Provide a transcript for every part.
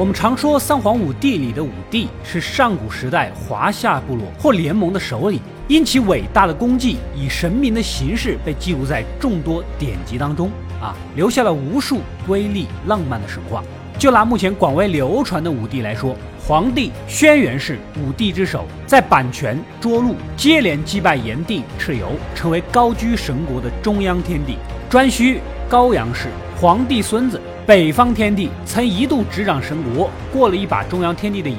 我们常说三皇五帝里的五帝是上古时代华夏部落或联盟的首领，因其伟大的功绩以神明的形式被记录在众多典籍当中留下了无数瑰丽浪漫的神话。就拿目前广为流传的五帝来说，黄帝、轩辕氏五帝之首，在阪泉、涿鹿接连击败炎帝、蚩尤，成为高居神国的中央天帝。颛顼、高阳氏黄帝孙子北方天帝曾一度执掌神国，过了一把中央天帝的瘾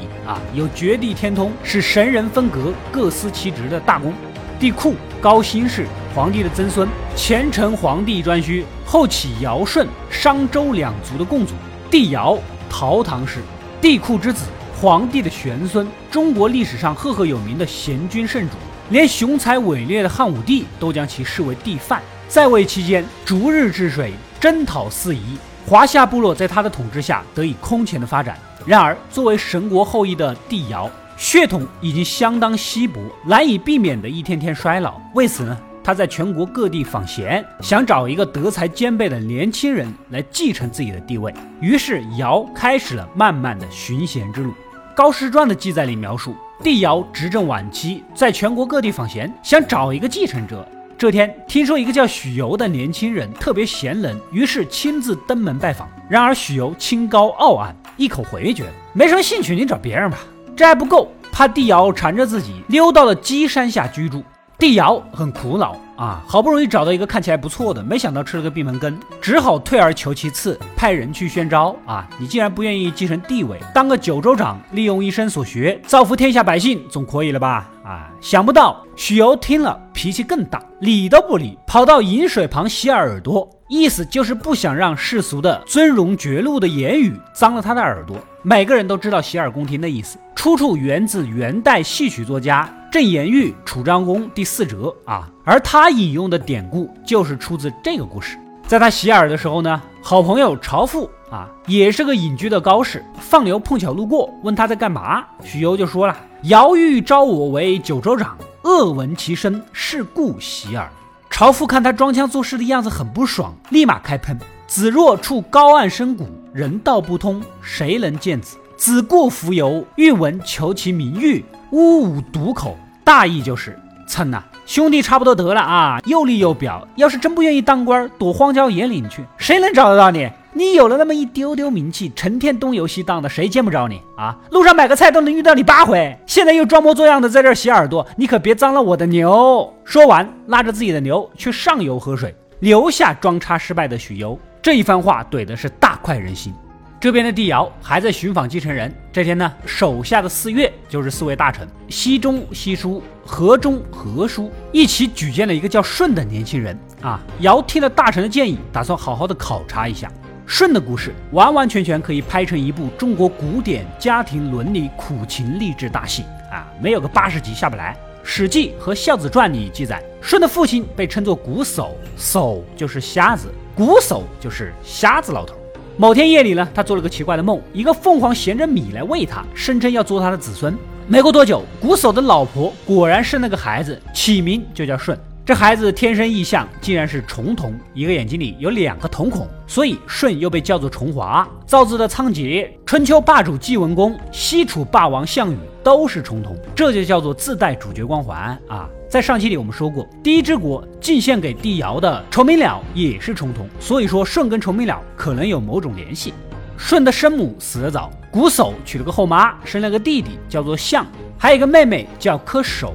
有绝地天通，是神人分隔各司其职的大功。帝喾、高辛氏黄帝的曾孙，前陈皇帝颛顼，后起尧舜商周两族的共主。帝尧陶唐氏，帝喾之子黄帝的玄孙，中国历史上赫赫有名的贤君圣主，连雄才伟略的汉武帝都将其视为帝范。在位期间逐日治水，征讨四夷，华夏部落在他的统治下得以空前的发展。然而作为神国后裔的帝尧，血统已经相当稀薄，难以避免的一天天衰老。为此呢，他在全国各地访贤，想找一个德才兼备的年轻人来继承自己的地位。于是尧开始了漫漫的寻贤之路。高士传的记载里描述，帝尧执政晚期在全国各地访贤，想找一个继承者。这天听说一个叫许由的年轻人特别贤能，于是亲自登门拜访。然而许由清高傲岸，一口回绝，没什么兴趣，你找别人吧。这还不够，怕帝尧缠着自己，溜到了鸡山下居住。帝尧很苦恼好不容易找到一个看起来不错的，没想到吃了个闭门羹，只好退而求其次，派人去宣召你既然不愿意继承地位，当个九州长，利用一身所学造福天下百姓，总可以了吧想不到许由听了脾气更大，理都不理，跑到饮水旁洗耳朵，意思就是不想让世俗的尊荣绝禄的言语脏了他的耳朵。每个人都知道洗耳恭听的意思，出处源自元代戏曲作家郑言玉《楚庄公》第四折而他引用的典故就是出自这个故事。在他洗耳的时候呢，好朋友朝父也是个隐居的高士，放牛碰巧路过，问他在干嘛。许攸就说了，尧欲召我为九州长，恶闻其声，是故洗耳。朝父看他装腔作势的样子很不爽，立马开喷，子若处高岸深谷，人道不通，谁能见子？子固蜉蝣，欲闻求其名誉，呜呜堵口。大意就是蹭兄弟差不多得了又立又表，要是真不愿意当官，躲荒郊野岭去，谁能找得到你？你有了那么一丢丢名气，成天东游西荡的，谁见不着你路上买个菜都能遇到你8回，现在又装模作样的在这洗耳朵，你可别脏了我的牛。说完拉着自己的牛去上游喝水，留下装叉失败的许攸。这一番话怼的是大快人心。这边的帝尧还在寻访继承人。这天呢，手下的四岳，就是4位大臣西中、西叔、河中、河叔，一起举荐了一个叫舜的年轻人尧听了大臣的建议，打算好好的考察一下。舜的故事完完全全可以拍成一部中国古典家庭伦理苦情励志大戏没有个80集下不来。《史记》和《孝子传》里记载，舜的父亲被称作瞽叟，叟就是瞎子，瞽叟就是瞎子老头。某天夜里呢，他做了个奇怪的梦，一个凤凰衔着米来喂他，声称要做他的子孙。没过多久，瞽叟的老婆果然生了个孩子，起名就叫舜。这孩子天生异象，竟然是重瞳，一个眼睛里有2个瞳孔，所以舜又被叫做重华。造字的仓颉、春秋霸主季文公、西楚霸王项羽都是重瞳，这就叫做自带主角光环在上期里我们说过，第一之国进献给帝尧的虫鸣鸟也是重瞳，所以说舜跟虫鸣鸟可能有某种联系。舜的生母死得早，瞽叟娶了个后妈，生了个弟弟叫做象，还有一个妹妹叫柯首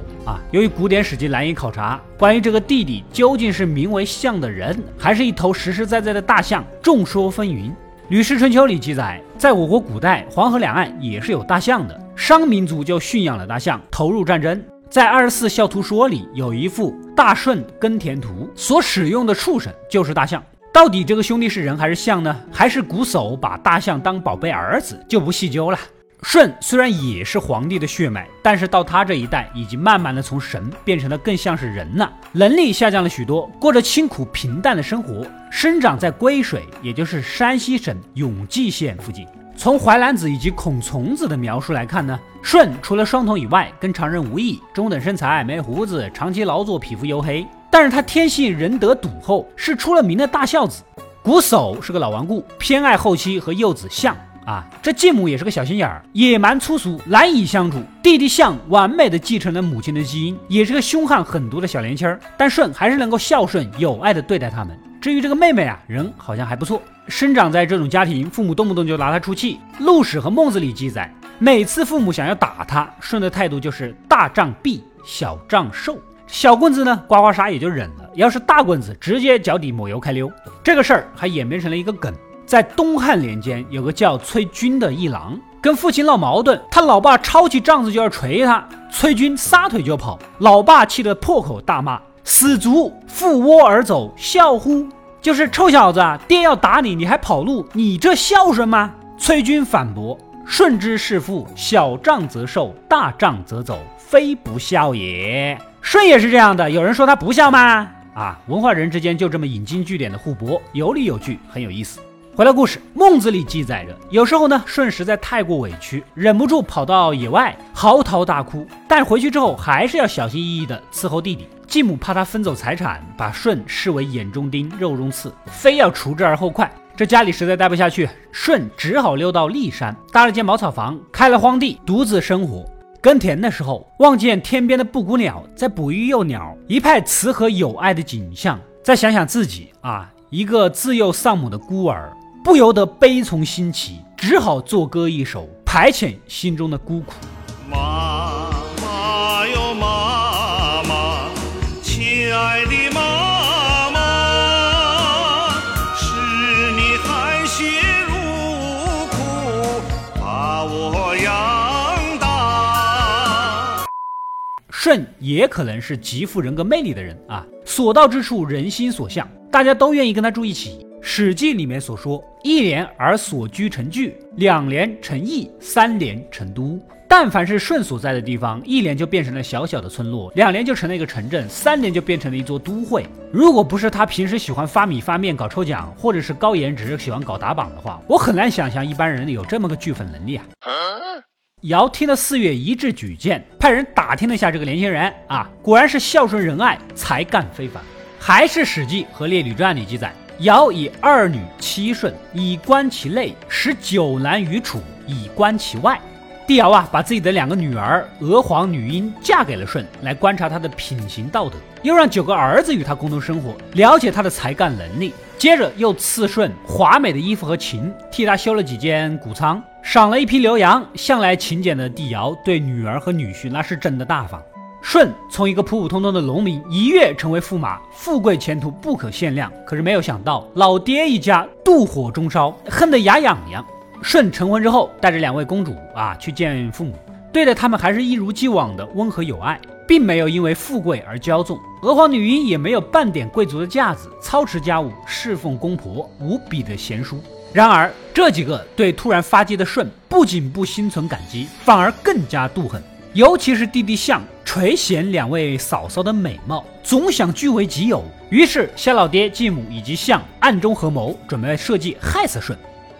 由于古典史籍难以考察，关于这个弟弟究竟是名为象的人，还是一头实实在在的大象，众说纷纭。《吕氏春秋》里记载，在我国古代黄河两岸也是有大象的，商民族就驯养了大象，投入战争。在24孝图说里有一幅大舜耕田图，所使用的畜生就是大象。到底这个兄弟是人还是象呢？还是瞽叟把大象当宝贝儿子，就不细究了。舜虽然也是皇帝的血脉，但是到他这一代已经慢慢的从神变成了更像是人了，能力下降了许多，过着清苦平淡的生活，生长在归水，也就是山西省永济县附近。从淮南子以及孔从子的描述来看呢，舜除了双瞳以外跟常人无异，中等身材，没胡子，长期劳作，皮肤黝黑，但是他天性仁德笃厚，是出了名的大孝子。瞽叟是个老顽固，偏爱后妻和幼子象啊，这继母也是个小心眼儿，野蛮粗俗，难以相处。弟弟象完美的继承了母亲的基因，也是个凶悍狠毒的小年轻儿，但舜还是能够孝顺友爱的对待他们。至于这个妹妹啊，人好像还不错，生长在这种家庭，父母动不动就拿她出气。陆史和孟子里记载，每次父母想要打她，舜的态度就是大杖毙，小杖受。小棍子呢，刮刮痧也就忍了，要是大棍子，直接脚底抹油开溜。这个事儿还演变成了一个梗，在东汉年间，有个叫崔均的一郎，跟父亲闹矛盾，他老爸抄起杖子就要捶他，崔均撒腿就跑，老爸气得破口大骂：“死卒，负窝而走，孝乎？”就是臭小子，爹要打你，你还跑路，你这孝顺吗？崔均反驳：“舜之弑父，小杖则受，大杖则走，非不孝也。”舜也是这样的，有人说他不孝吗？啊，文化人之间就这么引经据典的互驳，有理有据，很有意思。回到故事，孟子里记载着，有时候呢，舜实在太过委屈，忍不住跑到野外嚎啕大哭，但回去之后还是要小心翼翼的伺候弟弟。继母怕他分走财产，把舜视为眼中钉、肉中刺，非要除之而后快。这家里实在待不下去，舜只好溜到骊山，搭了间茅草房，开了荒地，独自生活。耕田的时候，望见天边的布谷鸟在哺育幼鸟，一派慈和友爱的景象。再想想自己啊，一个自幼丧母的孤儿，不由得悲从心起，只好作歌一首，排遣心中的孤苦。妈妈哟妈妈，亲爱的妈妈，是你含血入骨把我养。舜也可能是极富人格魅力的人啊，所到之处人心所向，大家都愿意跟他住一起。史记里面所说，一连而所居成聚，两连成邑，三连成都。但凡是舜所在的地方，一连就变成了小小的村落，两连就成了一个城镇，三连就变成了一座都会。如果不是他平时喜欢发米发面搞抽奖，或者是高颜值喜欢搞打榜的话，我很难想象一般人有这么个飓粉能力啊。尧听了四月一致举荐，派人打听了一下这个年轻人啊，果然是孝顺仁爱，才干非凡。还是《史记》和《列女传》里记载，尧以二女妻舜，以观其内，使九男于楚，以观其外。帝尧啊，把自己的两个女儿娥皇、女英嫁给了舜，来观察他的品行道德，又让九个儿子与他共同生活，了解他的才干能力。接着又赐舜华美的衣服和琴，替他修了几间谷仓，赏了一批牛羊。向来勤俭的帝尧对女儿和女婿那是真的大方。舜从一个普普通通的农民一跃成为驸马，富贵前途不可限量。可是没有想到，老爹一家妒火中烧，恨得牙痒痒。舜成婚之后，带着两位公主啊去见父母，对待他们还是一如既往的温和友爱，并没有因为富贵而骄纵。娥皇、女英也没有半点贵族的架子，操持家务，侍奉公婆，无比的贤淑。然而这几个对突然发迹的舜不仅不心存感激，反而更加妒恨。尤其是弟弟象垂涎两位嫂嫂的美貌，总想据为己有，于是夏老爹、继母以及象暗中合谋，准备设计害死舜。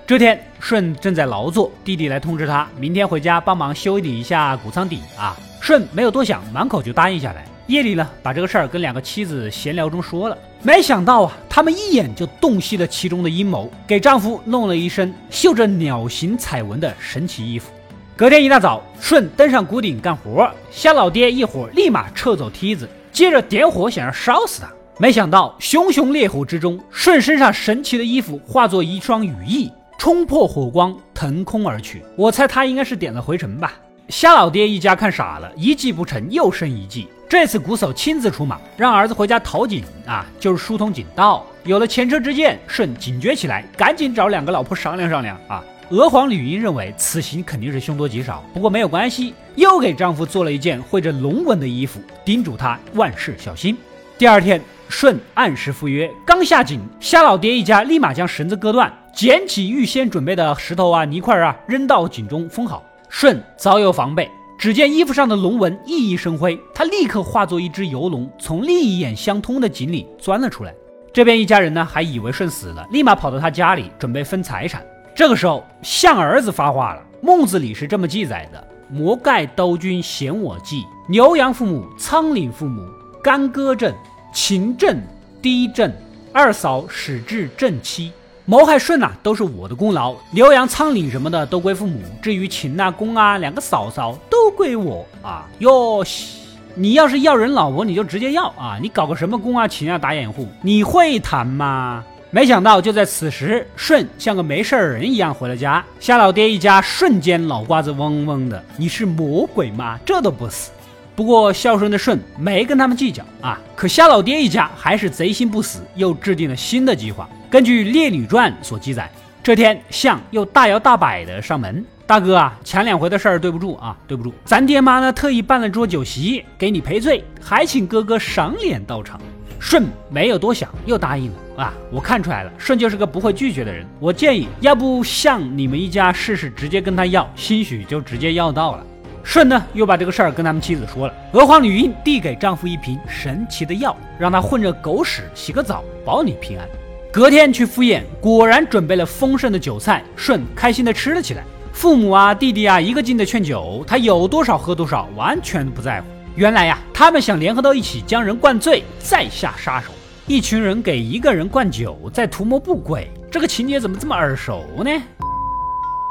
这天舜正在劳作，弟弟来通知他明天回家帮忙修理一下谷仓底啊。舜没有多想，满口就答应下来。夜里呢，把这个事儿跟两个妻子闲聊中说了，没想到啊，他们一眼就洞悉了其中的阴谋，给丈夫弄了一身绣着鸟形彩纹的神奇衣服。隔天一大早，舜登上谷顶干活，夏老爹一伙立马撤走梯子，接着点火想要烧死他。没想到熊熊烈火之中，舜身上神奇的衣服化作一双羽翼，冲破火光，腾空而去。我猜他应该是点了回城吧。夏老爹一家看傻了，一计不成又生一计。这次鼓手亲自出马，让儿子回家讨警啊，就是疏通警道。有了前车之鉴，舜警觉起来，赶紧找两个老婆商量商量啊。娥皇、女英认为此行肯定是凶多吉少，不过没有关系，又给丈夫做了一件绘着龙纹的衣服，叮嘱他万事小心。第二天，舜按时赴约，刚下井，夏老爹一家立马将绳子割断，捡起预先准备的石头啊、泥块啊，扔到井中封好。舜早有防备，只见衣服上的龙纹熠熠生辉，他立刻化作一只游龙，从另一眼相通的井里钻了出来。这边一家人呢，还以为舜死了，立马跑到他家里准备分财产。这个时候，象儿子发话了。孟子里是这么记载的：魔盖兜君嫌我计，牛羊父母，仓廪父母，干戈正，秦正，低正，二嫂始至正妻，谋害舜啊都是我的功劳，浏阳仓廪什么的都归父母，至于秦啊公啊两个嫂嫂都归我啊。哟西，你要是要人老婆你就直接要啊，你搞个什么公啊秦啊打掩护，你会谈吗？没想到就在此时，舜像个没事人一样回了家。夏老爹一家瞬间脑瓜子嗡嗡的，你是魔鬼吗？这都不死。不过孝顺的舜没跟他们计较啊，可夏老爹一家还是贼心不死，又制定了新的计划。根据《列女传》所记载，这天象又大摇大摆的上门，大哥啊，前两回的事儿对不住啊，对不住，咱爹妈呢特意办了桌酒席给你赔罪，还请哥哥赏脸到场。舜没有多想，又答应了啊！我看出来了，舜就是个不会拒绝的人。我建议，要不像你们一家试试，直接跟他要，兴许就直接要到了。舜呢，又把这个事儿跟他们妻子说了。娥皇女英递给丈夫一瓶神奇的药，让他混着狗屎洗个澡，保你平安。隔天去赴宴，果然准备了丰盛的酒菜，舜开心的吃了起来。父母啊，弟弟啊，一个劲的劝酒，他有多少喝多少，完全不在乎。原来呀，他们想联合到一起将人灌醉，再下杀手。一群人给一个人灌酒，再图谋不轨，这个情节怎么这么耳熟呢？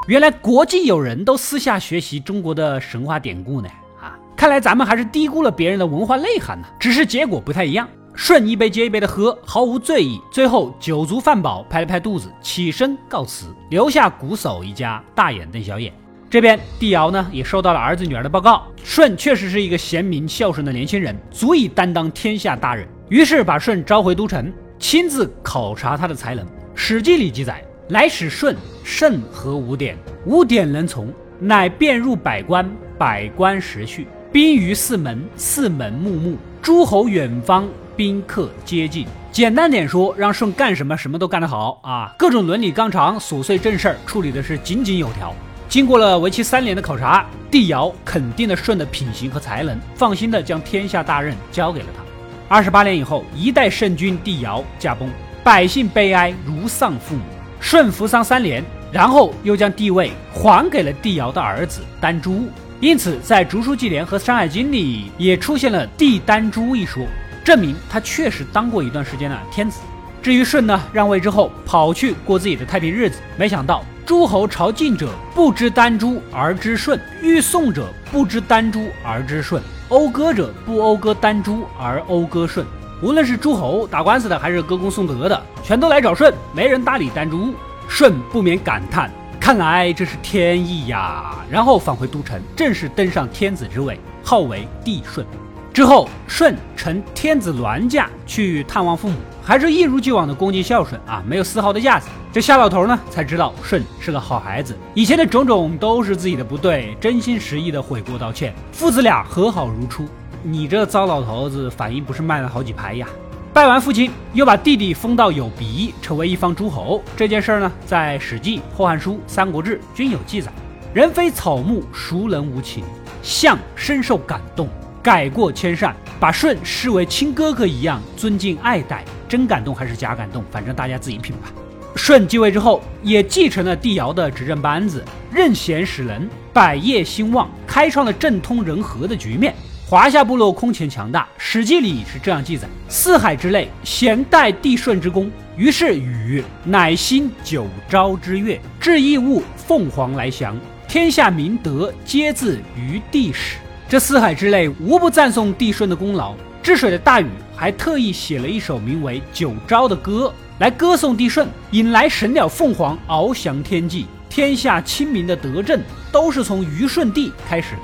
原来国际友人都私下学习中国的神话典故呢！啊，看来咱们还是低估了别人的文化内涵呢。只是结果不太一样。舜一杯接一杯的喝，毫无醉意，最后酒足饭饱，拍了拍肚子，起身告辞，留下瞽叟一家大眼瞪小眼。这边帝尧呢也收到了儿子女儿的报告，舜确实是一个贤明孝顺的年轻人，足以担当天下大任，于是把舜召回都城，亲自考察他的才能。《史记》里记载，来使舜甚合五典，五典能从，乃遍入百官，百官时序，宾于四门，四门穆穆，诸侯远方，宾客接近。简单点说，让舜干什么什么都干得好啊，各种伦理纲常、琐碎正事儿处理的是井井有条。经过了为期3年的考察，帝尧肯定了舜的品行和才能，放心的将天下大任交给了他。28年以后，一代圣君帝尧驾崩，百姓悲哀如丧父母。舜扶丧3年，然后又将帝位还给了帝尧的儿子丹朱兀，因此在《竹书纪联》和《山海经》里也出现了帝丹朱兀一说，证明他确实当过一段时间的天子。至于舜呢，让位之后跑去过自己的太平日子，没想到诸侯朝觐者不知丹朱而知舜，欲宋者不知丹朱而知舜，讴歌者不讴歌丹朱而讴歌舜。无论是诸侯打官司的，还是歌功颂德的，全都来找舜，没人搭理丹朱兀。舜不免感叹，看来这是天意呀！然后返回都城，正式登上天子之位，号为帝舜。之后，舜乘天子銮驾去探望父母，还是一如既往的恭敬孝顺啊，没有丝毫的架子。这夏老头呢，才知道舜是个好孩子，以前的种种都是自己的不对，真心实意的悔过道歉，父子俩和好如初。你这糟老头子反应不是慢了好几拍呀？拜完父亲，又把弟弟封到有鼻，成为一方诸侯。这件事呢，在《史记》《后汉书》《三国志》均有记载。人非草木，孰能无情？象深受感动，改过迁善，把舜视为亲哥哥一样尊敬爱戴，真感动还是假感动，反正大家自己品吧。舜继位之后，也继承了帝尧的执政班子，任贤使能，百业兴旺，开创了政通人和的局面。华夏部落空前强大，《史记》里是这样记载：四海之内，咸待帝舜之功。于是禹乃兴九朝之乐，至异物，凤凰来翔，天下民德皆自于帝始。这四海之内无不赞颂帝舜的功劳。治水的大禹还特意写了一首名为《九朝》的歌来歌颂帝舜，引来神鸟凤凰翱翔天际，天下亲民的德政都是从禹舜帝开始的。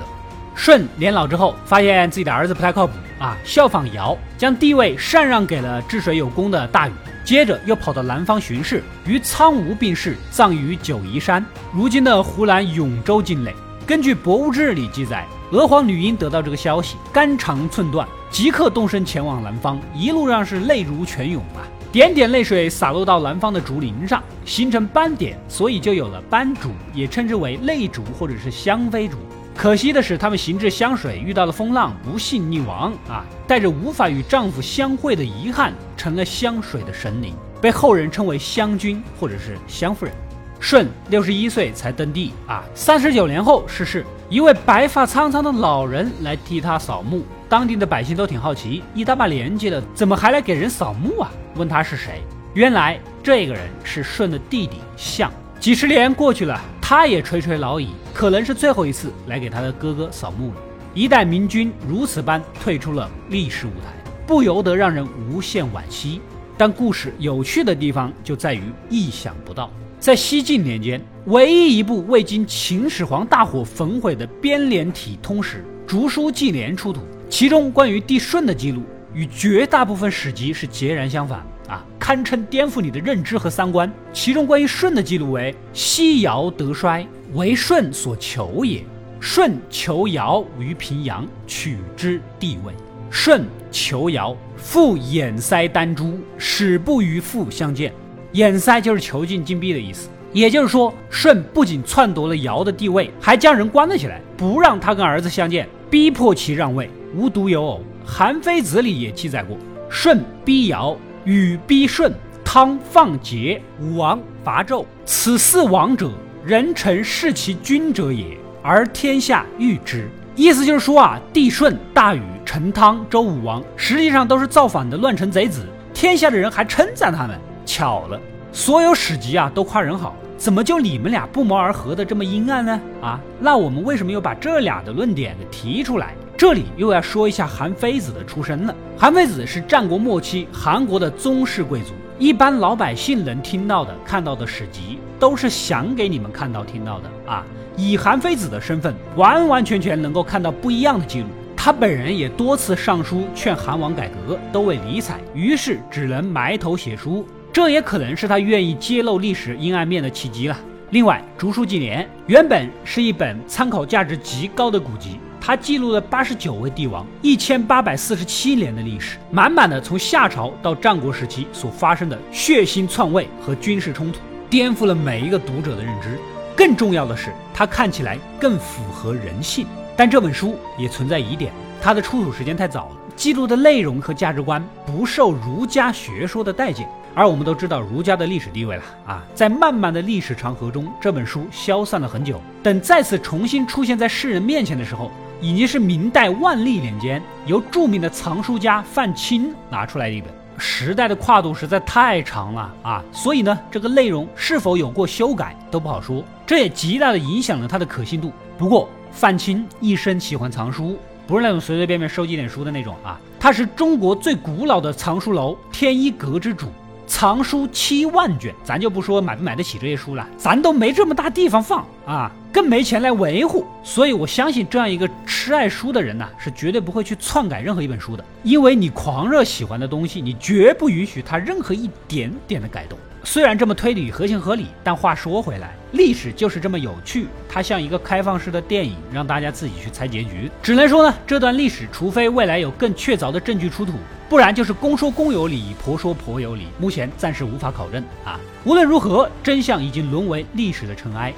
舜年老之后，发现自己的儿子不太靠谱啊，效仿尧，将地位禅让给了治水有功的大禹，接着又跑到南方巡视，与苍梧并逝，葬于九嶷山，如今的湖南永州境内。根据《博物志》里记载，娥皇女英得到这个消息，肝肠寸断，即刻动身前往南方，一路上是泪如泉涌啊，点点泪水洒落到南方的竹林上，形成斑点，所以就有了斑竹，也称之为泪竹或者是香妃竹。可惜的是，他们行至湘水，遇到了风浪，不幸溺亡啊，带着无法与丈夫相会的遗憾，成了湘水的神灵，被后人称为湘君或者是湘夫人。舜61岁才登帝啊，39年后逝世，一位白发苍苍的老人来替他扫墓，当地的百姓都挺好奇，一大把年纪了，怎么还来给人扫墓啊？问他是谁，原来这个人是舜的弟弟象。几十年过去了，他也垂垂老矣，可能是最后一次来给他的哥哥扫墓了。一代明君如此般退出了历史舞台，不由得让人无限惋惜。但故事有趣的地方就在于意想不到，在西晋年间，唯一一部未经秦始皇大火焚毁的编年体通史《竹书纪年》出土，其中关于帝舜的记录与绝大部分史籍是截然相反啊，堪称颠覆你的认知和三观。其中关于舜的记录为：西尧得衰，为舜所求也。舜求尧于平阳，取之帝位。舜求尧，复掩塞丹朱，使不与父相见。掩塞就是囚禁禁闭的意思，也就是说，舜不仅篡夺了尧的地位，还将人关了起来，不让他跟儿子相见，逼迫其让位。无独有偶，韩非子里也记载过，舜逼尧，禹逼舜，汤放桀，武王伐纣，此四王者，人臣视其君者也，而天下誉之。意思就是说啊，帝舜、大禹、陈汤、周武王实际上都是造反的乱臣贼子，天下的人还称赞他们。巧了，所有史籍啊都夸人好，怎么就你们俩不谋而合的这么阴暗呢？啊，那我们为什么又把这俩的论点给提出来？这里又要说一下韩非子的出身了。韩非子是战国末期韩国的宗室贵族，一般老百姓能听到的、看到的史籍，都是想给你们看到、听到的啊。以韩非子的身份，完完全全能够看到不一样的记录。他本人也多次上书劝韩王改革，都未理睬，于是只能埋头写书。这也可能是他愿意揭露历史阴暗面的契机了。另外，《竹书纪年》原本是一本参考价值极高的古籍，它记录了89位帝王1847年的历史，满满的从夏朝到战国时期所发生的血腥篡位和军事冲突，颠覆了每一个读者的认知。更重要的是，它看起来更符合人性。但这本书也存在疑点，它的出土时间太早了，记录的内容和价值观不受儒家学说的待见。而我们都知道儒家的历史地位了啊，在漫漫的历史长河中，这本书消散了很久，等再次重新出现在世人面前的时候，已经是明代万历年间由著名的藏书家范钦拿出来的一本。时代的跨度实在太长了啊，所以呢，这个内容是否有过修改都不好说，这也极大的影响了它的可信度。不过范钦一生喜欢藏书，不是那种随随便便收集点书的那种啊，他是中国最古老的藏书楼天一阁之主，藏书7万卷，咱就不说买不买得起这些书了，咱都没这么大地方放啊，更没钱来维护。所以我相信这样一个痴爱书的人呢，是绝对不会去篡改任何一本书的，因为你狂热喜欢的东西，你绝不允许它任何一点点的改动。虽然这么推理合情合理，但话说回来，历史就是这么有趣，它像一个开放式的电影，让大家自己去猜结局。只能说呢，这段历史除非未来有更确凿的证据出土，不然就是公说公有理，婆说婆有理，目前暂时无法考证啊。无论如何，真相已经沦为历史的尘埃。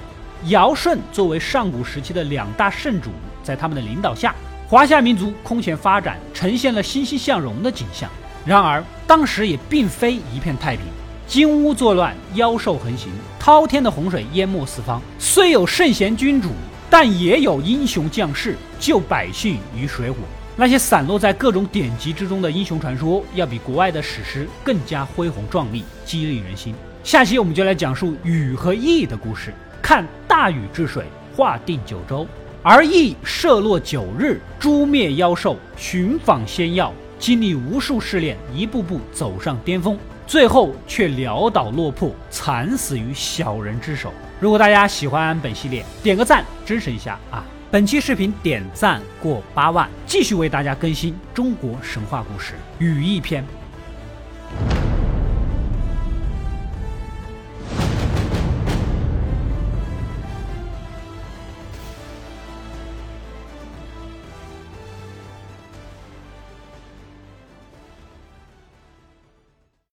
尧舜作为上古时期的两大圣主，在他们的领导下，华夏民族空前发展，呈现了欣欣向荣的景象。然而当时也并非一片太平，金乌作乱，妖兽横行，滔天的洪水淹没四方，虽有圣贤君主，但也有英雄将士救百姓于水火。那些散落在各种典籍之中的英雄传说，要比国外的史诗更加恢宏壮丽，激励人心。下期我们就来讲述禹和羿的故事，看大禹治水，划定九州，而羿射落9日，诛灭妖兽，寻访仙药，经历无数试炼，一步步走上巅峰，最后却潦倒落魄，惨死于小人之手。如果大家喜欢本系列，点个赞支持一下啊！本期视频点赞过8万，继续为大家更新中国神话故事《禹羿篇》。